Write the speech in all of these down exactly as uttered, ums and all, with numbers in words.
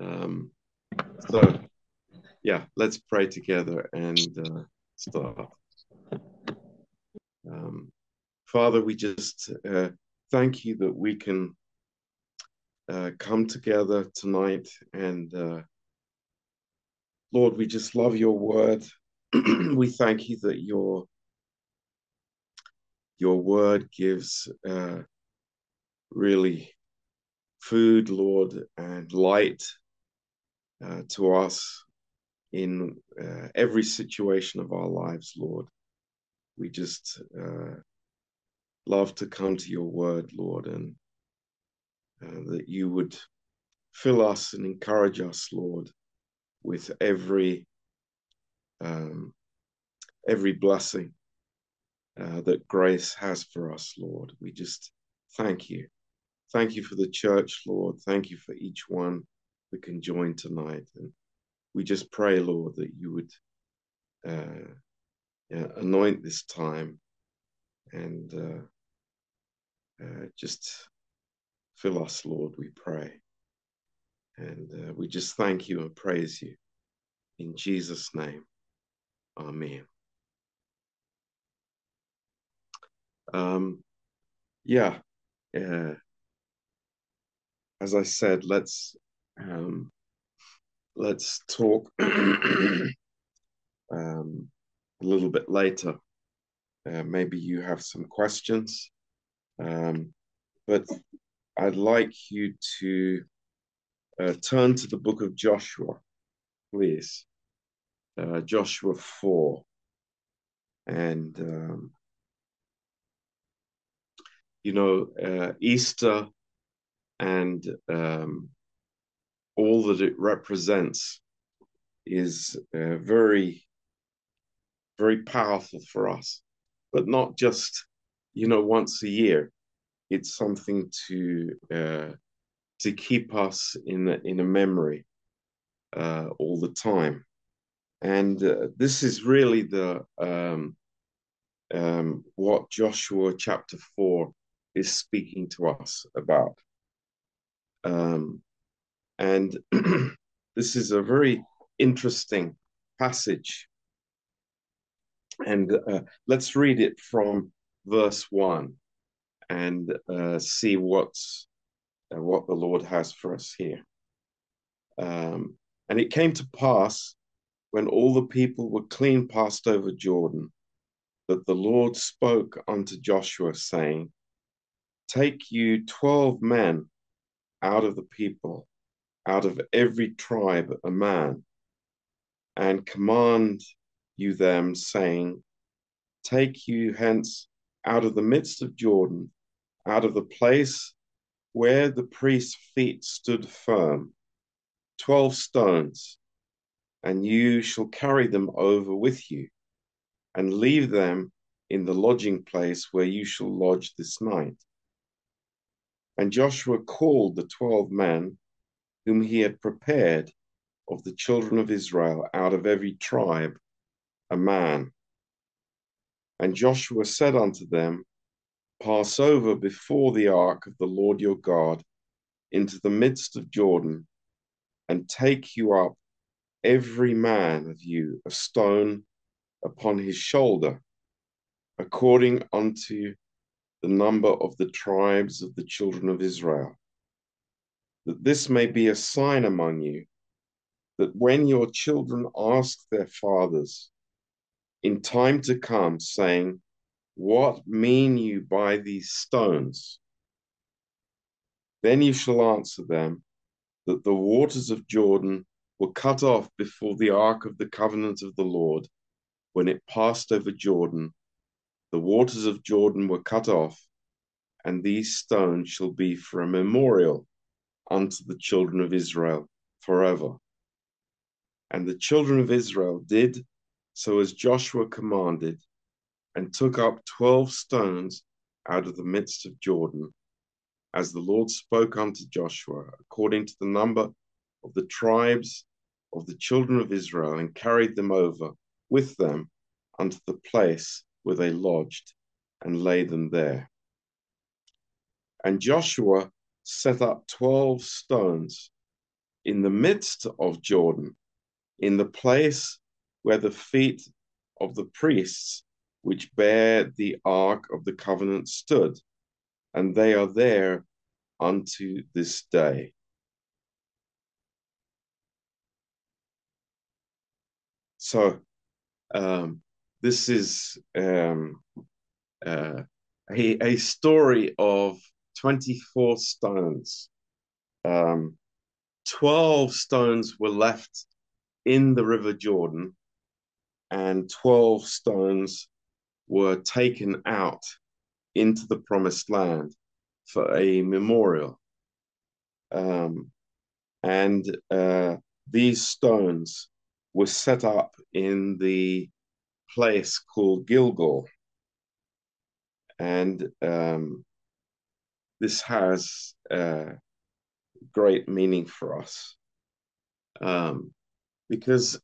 Um, so, yeah, let's pray together and uh, start. Um, Father, we just uh, thank you that we can uh, come together tonight and, uh, Lord, we just love your word. We thank you that your your word gives uh, really food, Lord, and light uh, to us in uh, every situation of our lives, Lord. We just uh, love to come to your word, Lord, and uh, that you would fill us and encourage us, Lord, with every um, every blessing uh, that grace has for us, Lord. We just thank you. Thank you for the church, Lord. Thank you for each one that can join tonight. And we just pray, Lord, that you would uh, yeah, anoint this time and uh, uh, just fill us, Lord, we pray. And uh, we just thank you and praise you. In Jesus' name, amen. Um, yeah, uh, as I said, let's um, let's talk um, a little bit later. Uh, maybe you have some questions, um, but I'd like you to Uh, turn to the book of Joshua, please. Uh, Joshua four. And, um, you know, uh, Easter and um, all that it represents is uh, very, very powerful for us. But not just, you know, once a year. It's something to... Uh, to keep us in a, in a memory uh, all the time. And uh, this is really the um, um, what Joshua chapter four is speaking to us about. Um, and this is a very interesting passage. And uh, let's read it from verse one and uh, see what's what the Lord has for us here. Um, and it came to pass, when all the people were clean passed over Jordan, that the Lord spoke unto Joshua, saying, Take you twelve men out of the people, out of every tribe a man, and command you them, saying, Take you hence out of the midst of Jordan, out of the place where the priest's feet stood firm, twelve stones, and you shall carry them over with you, and leave them in the lodging place where you shall lodge this night. And Joshua called the twelve men whom he had prepared of the children of Israel out of every tribe a man. And Joshua said unto them, Pass over before the ark of the Lord your God into the midst of Jordan, and take you up every man of you a stone upon his shoulder, according unto the number of the tribes of the children of Israel, that this may be a sign among you, that when your children ask their fathers in time to come, saying, What mean you by these stones? Then you shall answer them that the waters of Jordan were cut off before the ark of the covenant of the Lord. When it passed over Jordan, the waters of Jordan were cut off, and these stones shall be for a memorial unto the children of Israel forever. And the children of Israel did so as Joshua commanded, and took up twelve stones out of the midst of Jordan, as the Lord spoke unto Joshua, according to the number of the tribes of the children of Israel, and carried them over with them unto the place where they lodged, and laid them there. And Joshua set up twelve stones in the midst of Jordan, in the place where the feet of the priests which bear the Ark of the Covenant stood, and they are there unto this day. So um, this is um, uh, a, a story of twenty-four stones. Um, twelve stones were left in the River Jordan, and twelve stones were taken out into the Promised Land for a memorial. Um, and uh, these stones were set up in the place called Gilgal. And um, this has uh, great meaning for us, um, because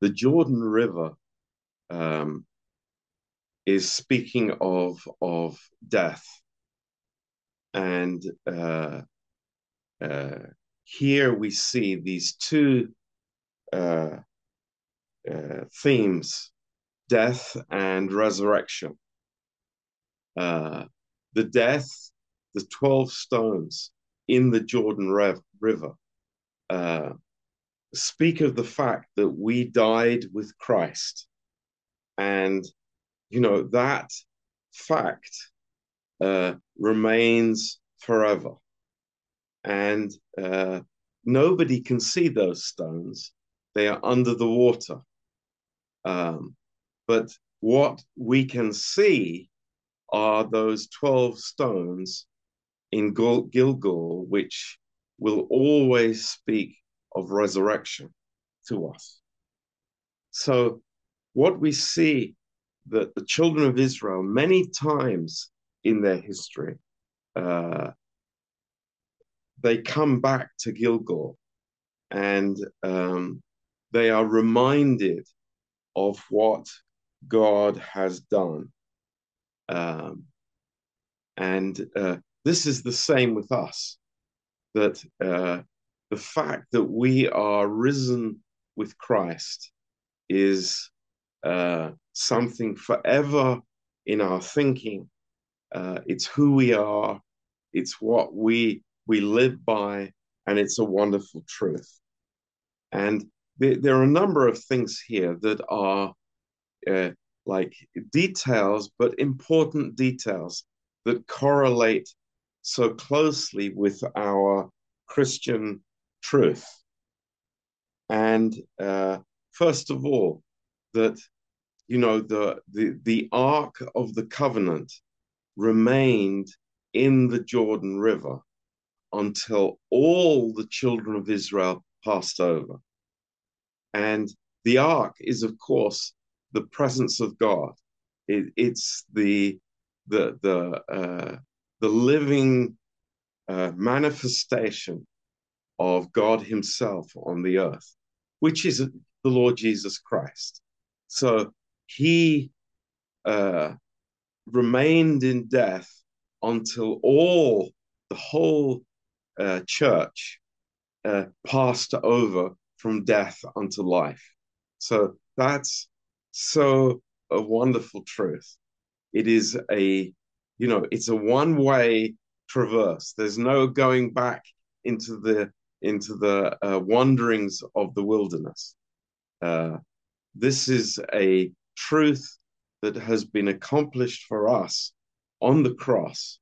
the Jordan River um, is speaking of, of death. And uh, uh, here we see these two uh, uh, themes, death and resurrection. Uh, the death, the twelve stones in the Jordan River, uh, speak of the fact that we died with Christ. And, you know, that fact uh, remains forever. And uh, nobody can see those stones. They are under the water. Um, but what we can see are those twelve stones in Gil- Gilgal, which will always speak of resurrection to us. So what we see that the children of Israel many times in their history, uh, they come back to Gilgal, and um, they are reminded of what God has done. Um, and uh, this is the same with us, that uh, the fact that we are risen with Christ is uh, something forever in our thinking. Uh, it's who we are, it's what we We live by, and it's a wonderful truth. And th- there are a number of things here that are uh, like details, but important details that correlate so closely with our Christian truth. And uh, first of all, that, you know, the, the, the Ark of the Covenant remained in the Jordan River until all the children of Israel passed over. And the ark is, of course, the presence of God. It, it's the the the uh, the living uh, manifestation of God Himself on the earth, which is the Lord Jesus Christ. So He uh, remained in death until all the whole Uh, church uh, passed over from death unto life. So that's so a wonderful truth. It is a, you know, it's a one-way traverse. There's no going back into the into the uh, wanderings of the wilderness. Uh, this is a truth that has been accomplished for us on the cross,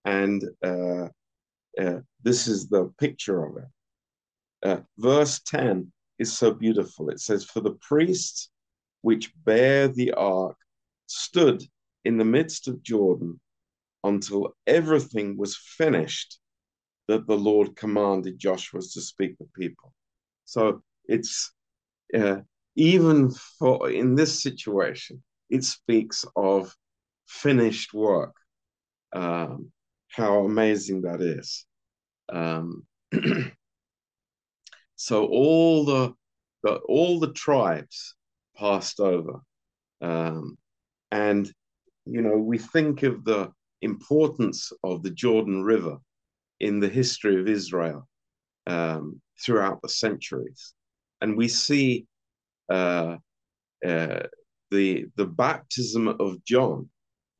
and uh, Uh, this is the picture of it. Uh, verse ten is so beautiful. It says, "For the priests which bear the ark stood in the midst of Jordan until everything was finished that the Lord commanded Joshua to speak to the people." So it's uh, even for in this situation, it speaks of finished work. Um, How amazing that is. Um, so all the, the all the tribes passed over. Um, and, you know, we think of the importance of the Jordan River in the history of Israel um, throughout the centuries. And we see uh, uh, the, the baptism of John.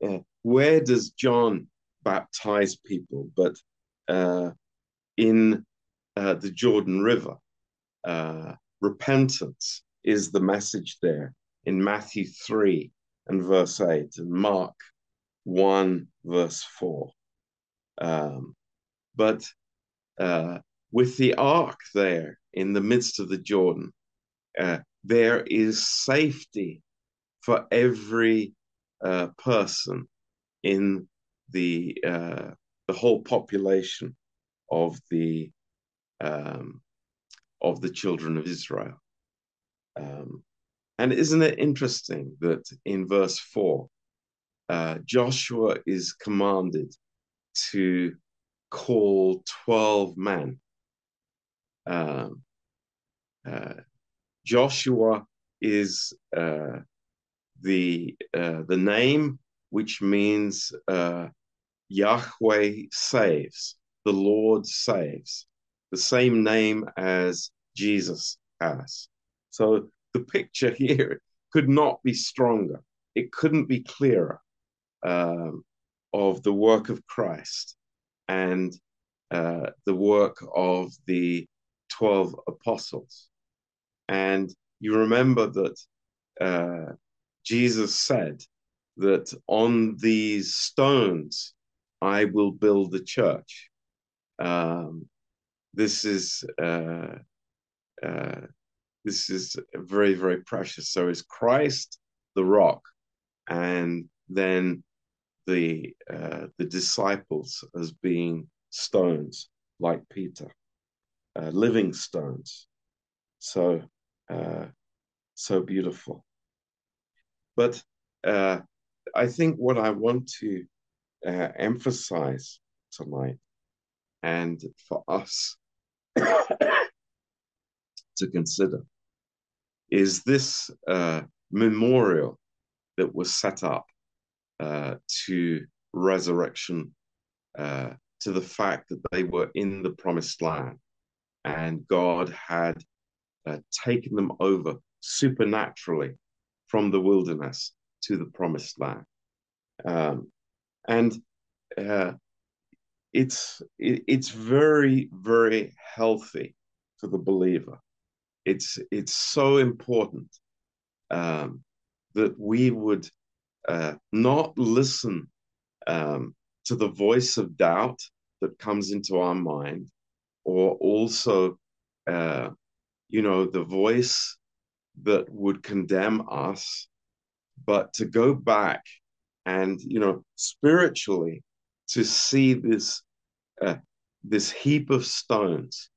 Uh, where does John baptize people? But uh, in uh, the Jordan River. Uh, repentance is the message there in Matthew three and verse eight and Mark one verse four. Um, but uh, with the ark there in the midst of the Jordan, uh, there is safety for every uh, person in the uh, the whole population of the um, of the children of Israel. Um, and isn't it interesting that in verse four, uh, Joshua is commanded to call twelve men. Um, uh, Joshua is uh, the uh, the name which means uh, Yahweh saves, the Lord saves, the same name as Jesus has. So the picture here could not be stronger. It couldn't be clearer um, of the work of Christ and uh, the work of the twelve apostles. And you remember that uh, Jesus said that on these stones I will build the church. Um, this is... Uh, uh, This is very, very precious. So it's Christ, the rock, and then the uh, the disciples as being stones, like Peter, uh, living stones. So, uh, so beautiful. But uh, I think what I want to uh, emphasize tonight, and for us to consider, is this uh, memorial that was set up uh, to resurrection, uh, to the fact that they were in the promised land and God had uh, taken them over supernaturally from the wilderness to the promised land. Um, and uh, it's, it, it's very, very healthy for the believer. It's, it's so important um, that we would uh, not listen um, to the voice of doubt that comes into our mind, or also, uh, you know, the voice that would condemn us, but to go back and, you know, spiritually to see this, uh, this heap of stones.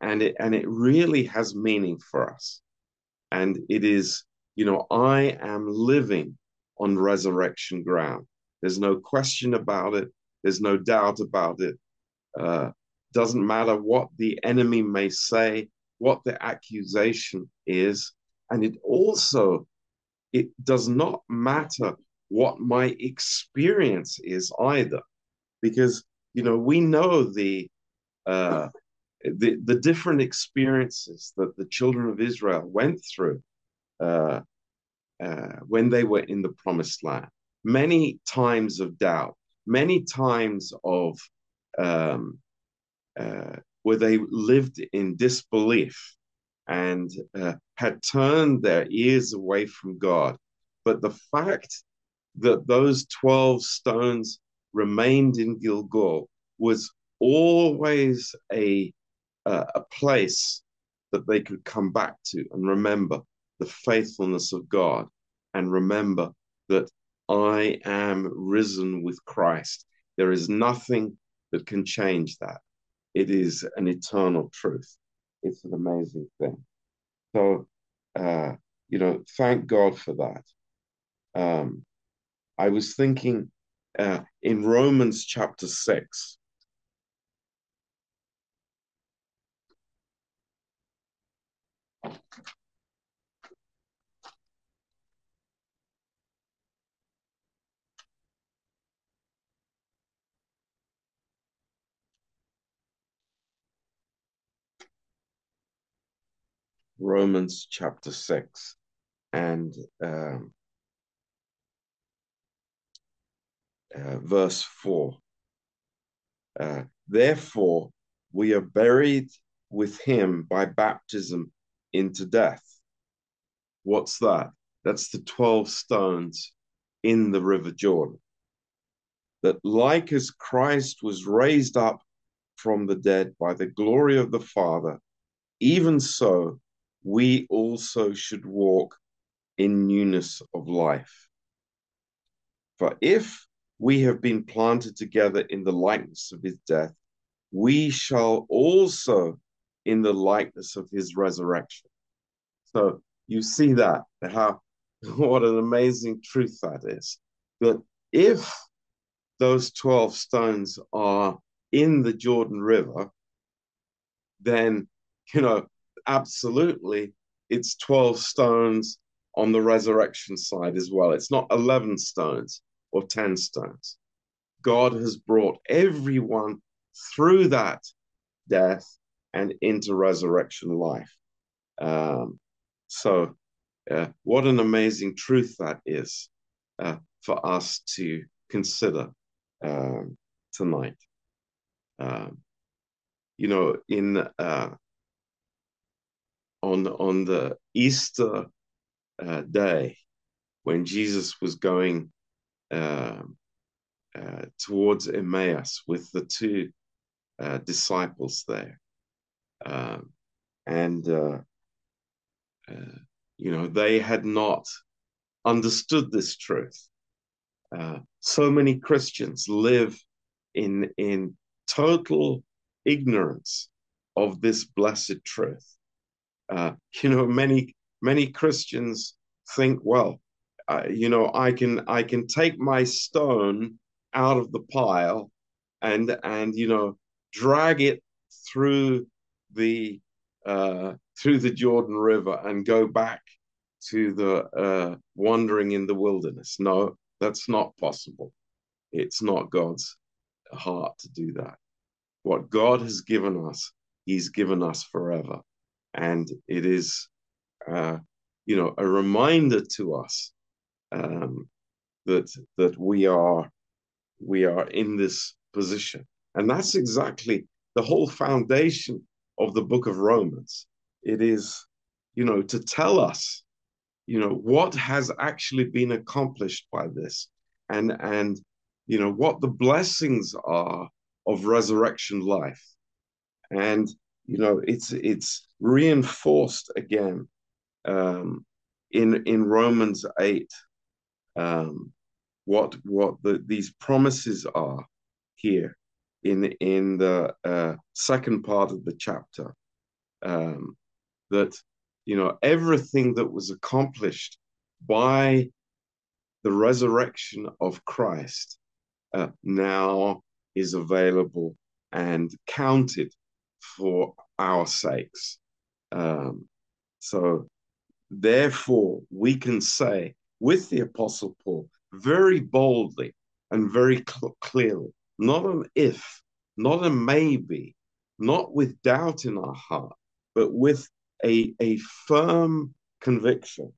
And it, and it really has meaning for us. And it is, you know, I am living on resurrection ground. There's no question about it. There's no doubt about it. Uh, doesn't matter what the enemy may say, what the accusation is. And it also, it does not matter what my experience is either. Because, you know, we know the... Uh, The, the different experiences that the children of Israel went through uh, uh, when they were in the promised land. Many times of doubt, many times of um, uh, where they lived in disbelief and uh, had turned their ears away from God. But the fact that those twelve stones remained in Gilgal was always a Uh, a place that they could come back to and remember the faithfulness of God and remember that I am risen with Christ. There is nothing that can change that. It is an eternal truth. It's an amazing thing. So, uh, you know, thank God for that. Um, I was thinking uh, in Romans chapter six, Romans chapter six and um, uh, verse four. Uh, Therefore, we are buried with him by baptism into death. What's that? That's the twelve stones in the river Jordan. That like as Christ was raised up from the dead by the glory of the Father, even so we also should walk in newness of life. For if we have been planted together in the likeness of his death, we shall also in the likeness of his resurrection. So you see that, how what an amazing truth that is. That if those twelve stones are in the Jordan River, then, you know, absolutely it's twelve stones on the resurrection side as well. It's not eleven stones or ten stones. God has brought everyone through that death and into resurrection life. Um, so uh, what an amazing truth that is uh, for us to consider um, tonight. Um, you know, in uh, on on the Easter uh, day when Jesus was going uh, uh, towards Emmaus with the two uh, disciples there, um, and uh, uh, you know, they had not understood this truth. Uh, so many Christians live in in total ignorance of this blessed truth. Uh, you know, many many Christians think, well, uh, you know, I can I can take my stone out of the pile and and you know, drag it through the uh, through the Jordan River and go back to the uh, wandering in the wilderness. No. That's not possible. It's not God's heart to do that. What God has given us, he's given us forever. And it is, uh, you know, a reminder to us um, that that we are, we are in this position. And that's exactly the whole foundation of the book of Romans. It is, you know, to tell us, you know, what has actually been accomplished by this, and and you know what the blessings are of resurrection life. And you know, it's it's reinforced again um, in in Romans eight um, what what the, these promises are here in in the uh, second part of the chapter, um, that, you know, everything that was accomplished by the resurrection of Christ uh, now is available and counted for our sakes. Um, so therefore, we can say with the Apostle Paul very boldly and very cl- clearly, not an if, not a maybe, not with doubt in our heart, but with A, a firm conviction,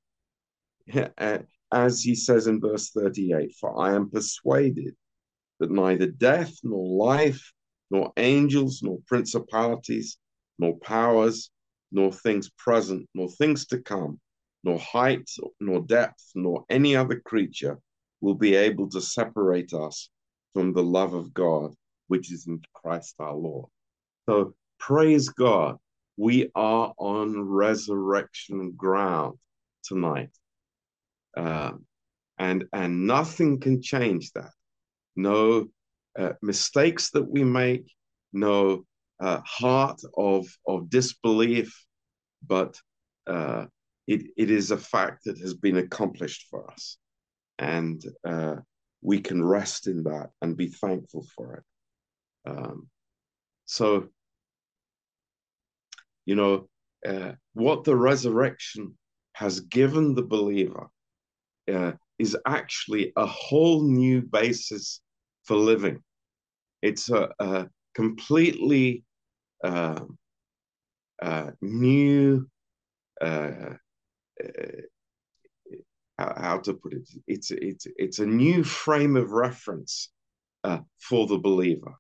as he says in verse thirty-eight, for I am persuaded that neither death nor life nor angels nor principalities nor powers nor things present nor things to come nor height nor depth nor any other creature will be able to separate us from the love of God which is in Christ our Lord. So praise God, we are on resurrection ground tonight. Um, and and nothing can change that. No uh, mistakes that we make, no uh, heart of, of disbelief, but uh, it, it is a fact that has been accomplished for us. And uh, we can rest in that and be thankful for it. Um, so, You know, uh, what the resurrection has given the believer uh, is actually a whole new basis for living. It's a, a completely uh, uh, new uh, uh, how to put it, it's, it's, it's a new frame of reference uh, for the believer.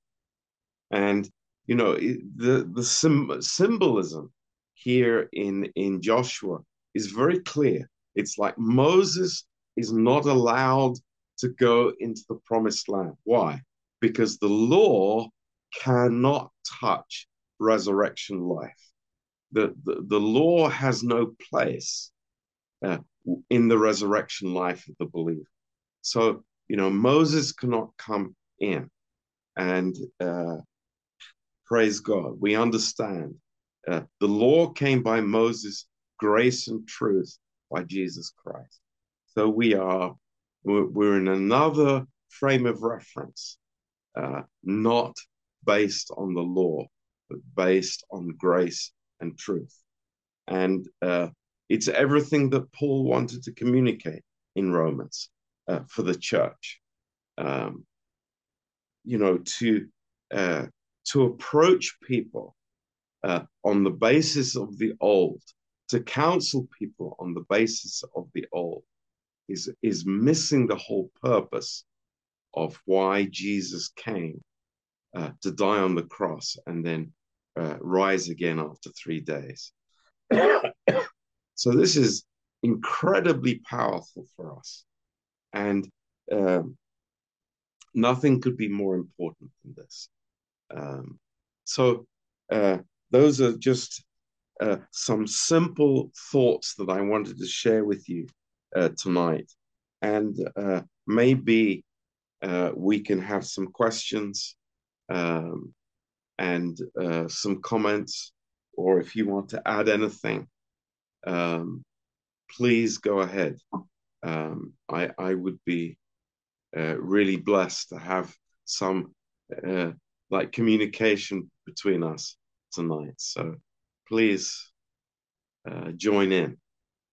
And, you know, the, the sim symbolism here in, in Joshua is very clear. It's like Moses is not allowed to go into the promised land. Why? Because the law cannot touch resurrection life. The, the, the law has no place uh, in the resurrection life of the believer. So, you know, Moses cannot come in. And uh, praise God, we understand uh, the law came by Moses, grace and truth by Jesus Christ. So we are, we're, we're in another frame of reference, uh, not based on the law, but based on grace and truth. And uh, it's everything that Paul wanted to communicate in Romans uh, for the church. Um, you know, to, uh, to approach people uh, on the basis of the old, to counsel people on the basis of the old, is, is missing the whole purpose of why Jesus came uh, to die on the cross and then uh, rise again after three days. So this is incredibly powerful for us. And um, nothing could be more important than this. Um, so uh, those are just uh, some simple thoughts that I wanted to share with you uh, tonight. And uh, maybe uh, we can have some questions um, and uh, some comments, or if you want to add anything, Um, please go ahead. Um, I, I would be uh, really blessed to have some uh, like communication between us tonight. So please uh, join in.